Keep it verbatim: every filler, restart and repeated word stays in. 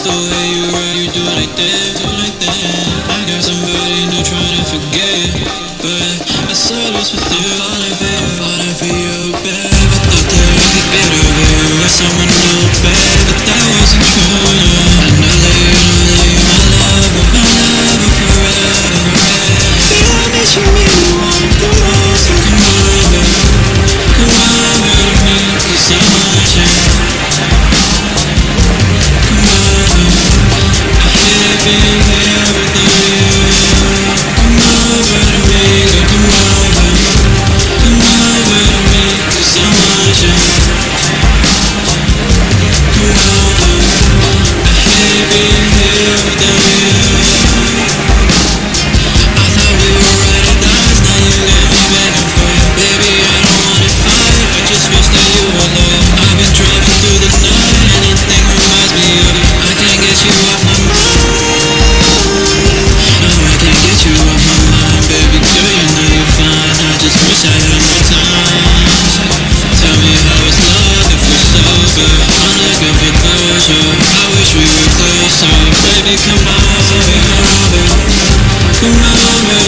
Just the way you ride, you do like that, do like that. I got somebody new trying to forget, but I said what's with you. Falling for you, falling for you, babe. I thought that I could get away with someone new, babe, but that wasn't true. Come on, baby, come over. Come over.